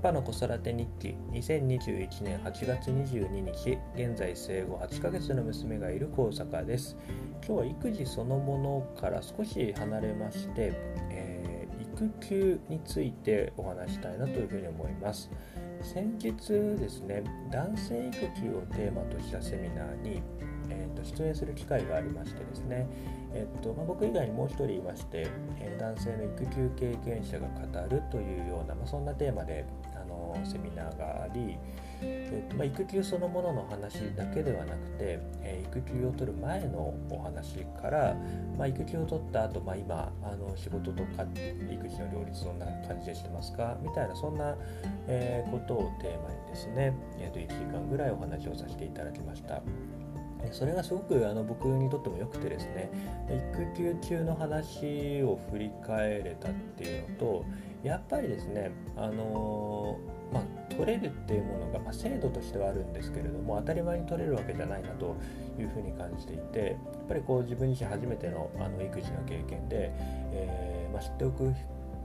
パパの子育て日記2021年8月22日現在生後8ヶ月の娘がいる高坂です。今日は育児そのものから少し離れまして、育休についてお話したいなというふうに思います。先日ですね、男性育休をテーマとしたセミナーに、出演する機会がありましてですね、僕以外にもう一人いまして、男性の育休経験者が語るというような、そんなテーマでセミナーがあり、育休そのものの話だけではなくて、育休を取る前のお話から、育休を取った後、今仕事とか育児の両立どんな感じでしてますかみたいな、そんな、ことをテーマにですね、1時間ぐらいお話をさせていただきました。それがすごく僕にとっても良くてですね、育休中の話を振り返れたっていうのと、やっぱりですね、取れるっていうものが、制度としてはあるんですけれども、当たり前に取れるわけじゃないなというふうに感じていて、やっぱり自分自身初めての育児の経験で、知っておく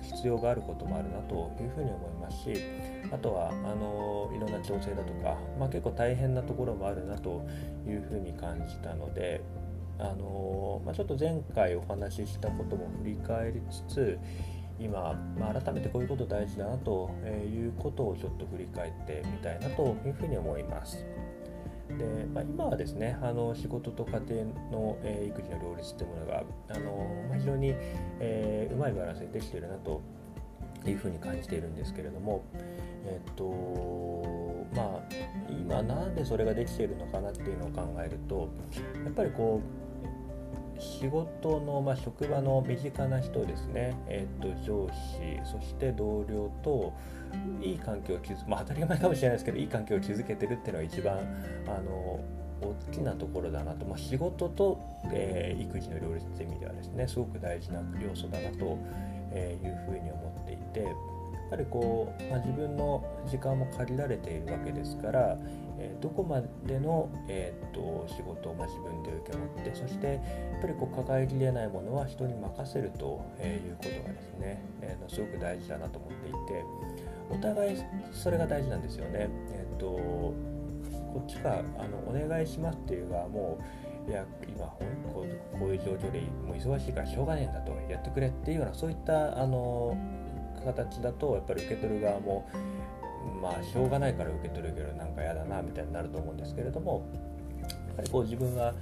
必要があることもあるなというふうに思いますし、あとは、いろんな調整だとか、結構大変なところもあるなというふうに感じたので、ちょっと前回お話ししたことも振り返りつつ、今、改めてこういうこと大事だなということをちょっと振り返ってみたいなというふうに思います。で、今はですね、仕事と家庭の、育児の両立というものが、非常に、うまいバランスでできているなというふうに感じているんですけれども、今なんでそれができているのかなっていうのを考えると、やっぱり仕事の、職場の身近な人ですね、上司、そして同僚といい環境を築く、当たり前かもしれないですけど、いい環境を築けてるっていうのが一番大きなところだなと、仕事と、育児の両立という意味ではですね、すごく大事な要素だなというふうに思っていて、やっぱり自分の時間も限られているわけですから、どこまでの、仕事を自分で受け持って、そしてやっぱり抱えきれないものは人に任せるということがですね、すごく大事だなと思っていて、お互いそれが大事なんですよね。こっちがお願いしますっていうが、もういや今こういう状況でもう忙しいからしょうがねえんだと、やってくれっていうような、そういった形だと、やっぱり受け取る側もしょうがないから受け取るけどなんかやだなみたいになると思うんですけれども、やっぱり自分は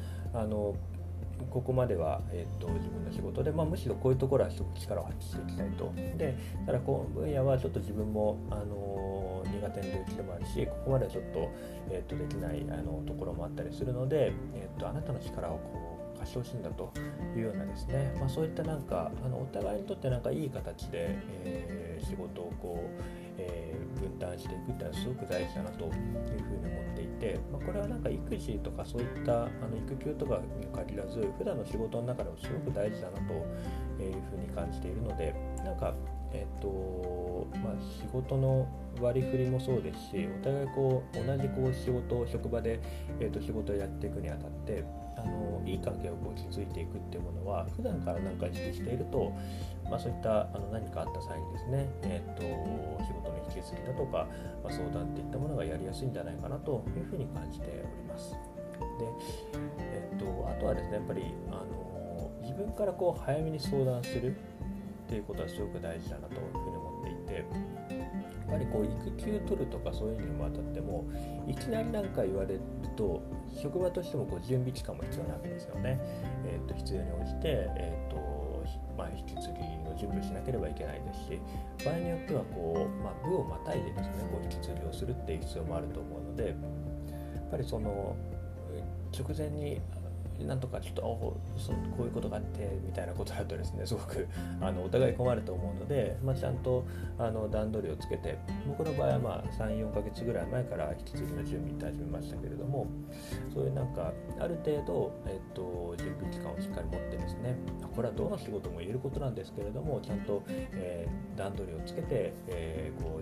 ここまでは、自分の仕事で、むしろこういうところはすごく力を発揮していきたいと。で、ただこの分野はちょっと自分も、苦手な領域でもあるし、ここまではちょっと、できないところもあったりするので、あなたの力を貸してほしいんだというようなですね、そういったなんかお互いにとってなんかいい形で、仕事を分担していくっていうのはすごく大事だなというふうに思っていて、これはなんか育児とかそういった育休とかに限らず、普段の仕事の中でもすごく大事だなというふうに感じているので、なんか仕事の割り振りもそうですし、お互い同じ仕事を職場で、仕事をやっていくにあたっていい関係を築いていくっていうものは、普段からなんか意識していると、そういった何かあった際にですね、仕事の引き継ぎだとか、相談っていったものがやりやすいんじゃないかなというふうに感じております。で、あとはですね、やっぱり自分から早めに相談するっていうことはすごく大事だなというふうに思っていて、やっぱり育休取るとかそういうのも当たっても、いきなり何か言われると職場としても準備期間も必要なわけですよね。必要に応じて、引き継ぎの準備をしなければいけないですし、場合によっては部をまたいでですね、引き継ぎをするっていう必要もあると思うので、やっぱり直前になんとかちょっとこういうことがあってみたいなことだとですね、すごくお互い困ると思うので、ちゃんと段取りをつけて、僕の場合は 3,4 ヶ月ぐらい前から引き継ぎの準備を始めましたけれども、そういうなんかある程度、準備期間をしっかり持ってですね、これはどの仕事も言えることなんですけれども、ちゃんと、段取りをつけて、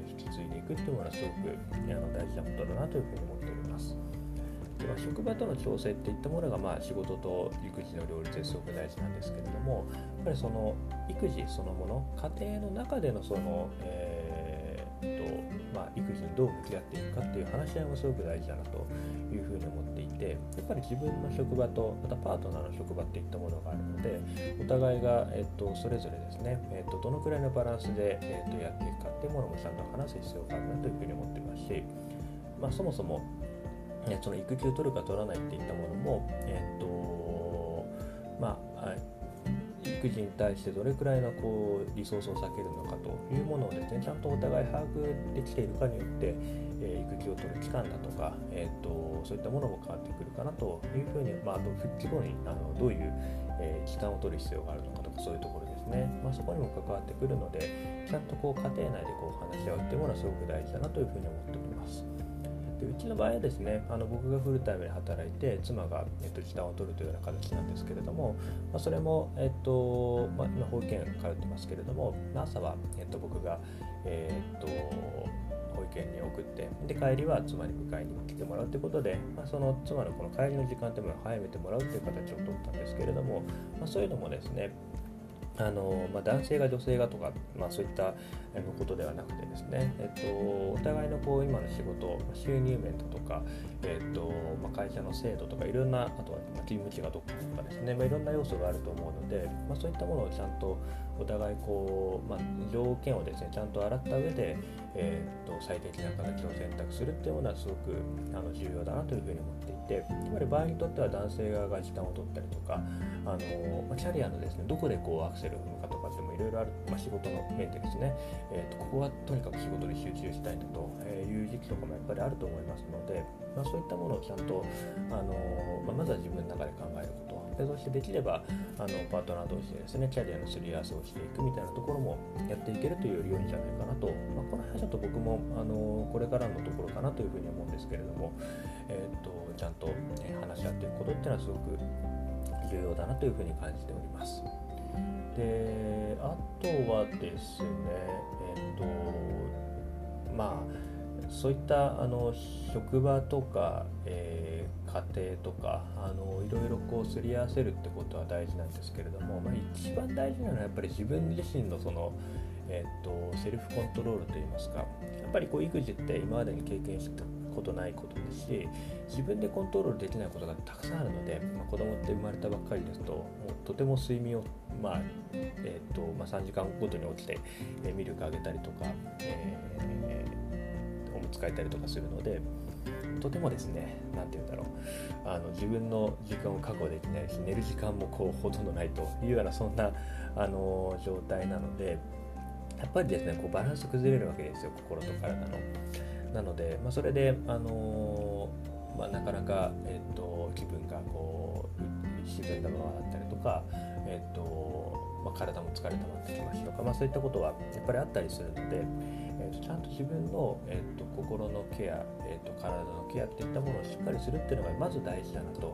引き継いでいくっていうものはすごく大事なことだなというふうに思っております。職場との調整っていったものが、仕事と育児の両立ですごく大事なんですけれども、やっぱり育児そのもの、家庭の中での育児にどう向き合っていくかっていう話し合いもすごく大事だなというふうに思っていて、やっぱり自分の職場とまたパートナーの職場っていったものがあるので、お互いが、それぞれですね、どのくらいのバランスで、やっていくかっていうものもちゃんと話す必要があるなというふうに思ってますし、そもそも、その育休を取るか取らないっていったものも、育児に対してどれくらいのリソースを割けるのかというものをですね、ちゃんとお互い把握できているかによって、育休を取る期間だとか、そういったものも変わってくるかなというふうに、あと復帰後にどういう、期間を取る必要があるのかとか、そういうところですね、そこにも関わってくるので、ちゃんと家庭内で話し合うというものはすごく大事だなというふうに思っております。でうちの場合はですね、僕がフルタイムで働いて、妻が、時短を取るというような形なんですけれども、それも、今保育園に通ってますけれども、朝は、僕が、保育園に送って、で帰りは妻に迎えに来てもらうということで、その妻の帰りの時間というのを早めてもらうという形を取ったんですけれども、そういうのもですね、男性が女性がとか、そういったことではなくてですね、お互いの今の仕事、収入面だとか、会社の制度とか、いろんな、あとは勤務地がどこかとかですね、いろんな要素があると思うので、そういったものをちゃんとお互い条件をですね、ちゃんと洗った上で、最適な形を選択するっていうものはすごく重要だなというふうに思っていて、つまり場合にとっては男性側が時間を取ったりとか、キャリアのですね、どこでアクセルを踏むかとかでもいろいろある、仕事の面でですね、ここはとにかく仕事に集中したいんだという時期とかもやっぱりあると思いますので、そういったものをちゃんと、まずは自分の中で考えること、そしてできればパートナー同士でですね、キャリアのすり合わせをしていくみたいなところもやっていけるとより良いんじゃないかなと、この辺はちょっと僕もこれからのところかなというふうに思うんですけれども、ちゃんと、話し合っていくことっていうのはすごく重要だなというふうに感じております。であとはですね、そういった職場とか、家庭とかいろいろすり合わせるってことは大事なんですけれども、一番大事なのはやっぱり自分自身のセルフコントロールといいますか、やっぱり育児って今までに経験してことないことですし、自分でコントロールできないことがたくさんあるので、子供って生まれたばっかりですと、もうとても睡眠を3時間ごとに起きて、ミルクあげたりとか、おむつ替えたりとかするので、とてもですね、なんて言うんだろう、自分の時間を確保できないし、寝る時間もほとんどないというような、そんな状態なので、やっぱりですね、バランス崩れるわけですよ、心と体の。なので、それで、なかなか、気分が沈んだままだったりとか、体も疲れたまってきましたとか、そういったことはやっぱりあったりするので、ちゃんと自分の、心のケア、体のケアっていったものをしっかりするっていうのがまず大事だなと。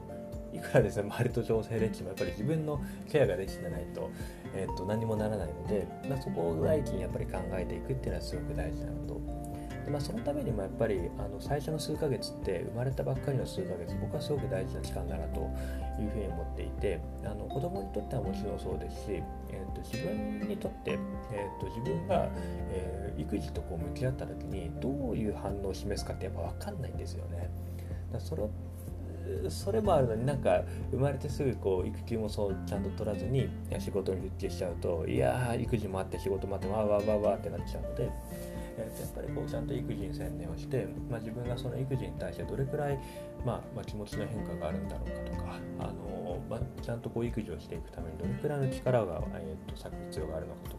いくらですね、周りと調整できてもやっぱり自分のケアができてないと、何もならないので、そこを第一にやっぱり考えていくっていうのはすごく大事だなと。でそのためにもやっぱり最初の数ヶ月って、生まれたばっかりの数ヶ月、僕はすごく大事な期間だなというふうに思っていて、子供にとってはもちろんそうですし、自分にとって、自分が、育児と向き合った時にどういう反応を示すかってやっぱ分かんないんですよね。だそれもあるのに、生まれてすぐ育休もちゃんと取らずに仕事に復帰しちゃうと、いやー育児もあって仕事もあってわーってなっちゃうので、やっぱりちゃんと育児に専念をして、自分がその育児に対してどれくらい、気持ちの変化があるんだろうかとか、ちゃんと育児をしていくためにどれくらいの力が、割く必要があるのかと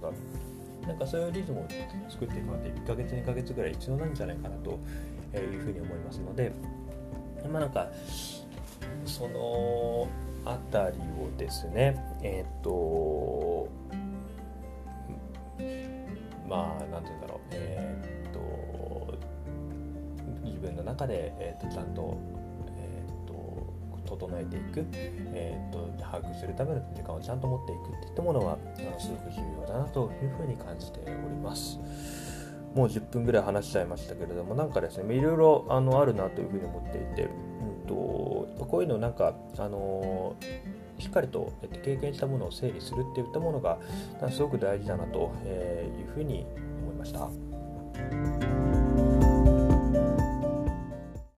か、そういうリズムを作っていくまで1ヶ月2ヶ月ぐらい必要なんじゃないかなというふうに思いますので、そのあたりをですね、なんていうんだろう、自分の中で、ちゃんと、整えていく、把握するための時間をちゃんと持っていくっていったものはすごく重要だなというふうに感じております。もう10分ぐらい話しちゃいましたけれども、ですね、いろいろあるなというふうに思っていて、こういうのをしっかりと経験したものを整理するっていったものがすごく大事だなというふうに思いました。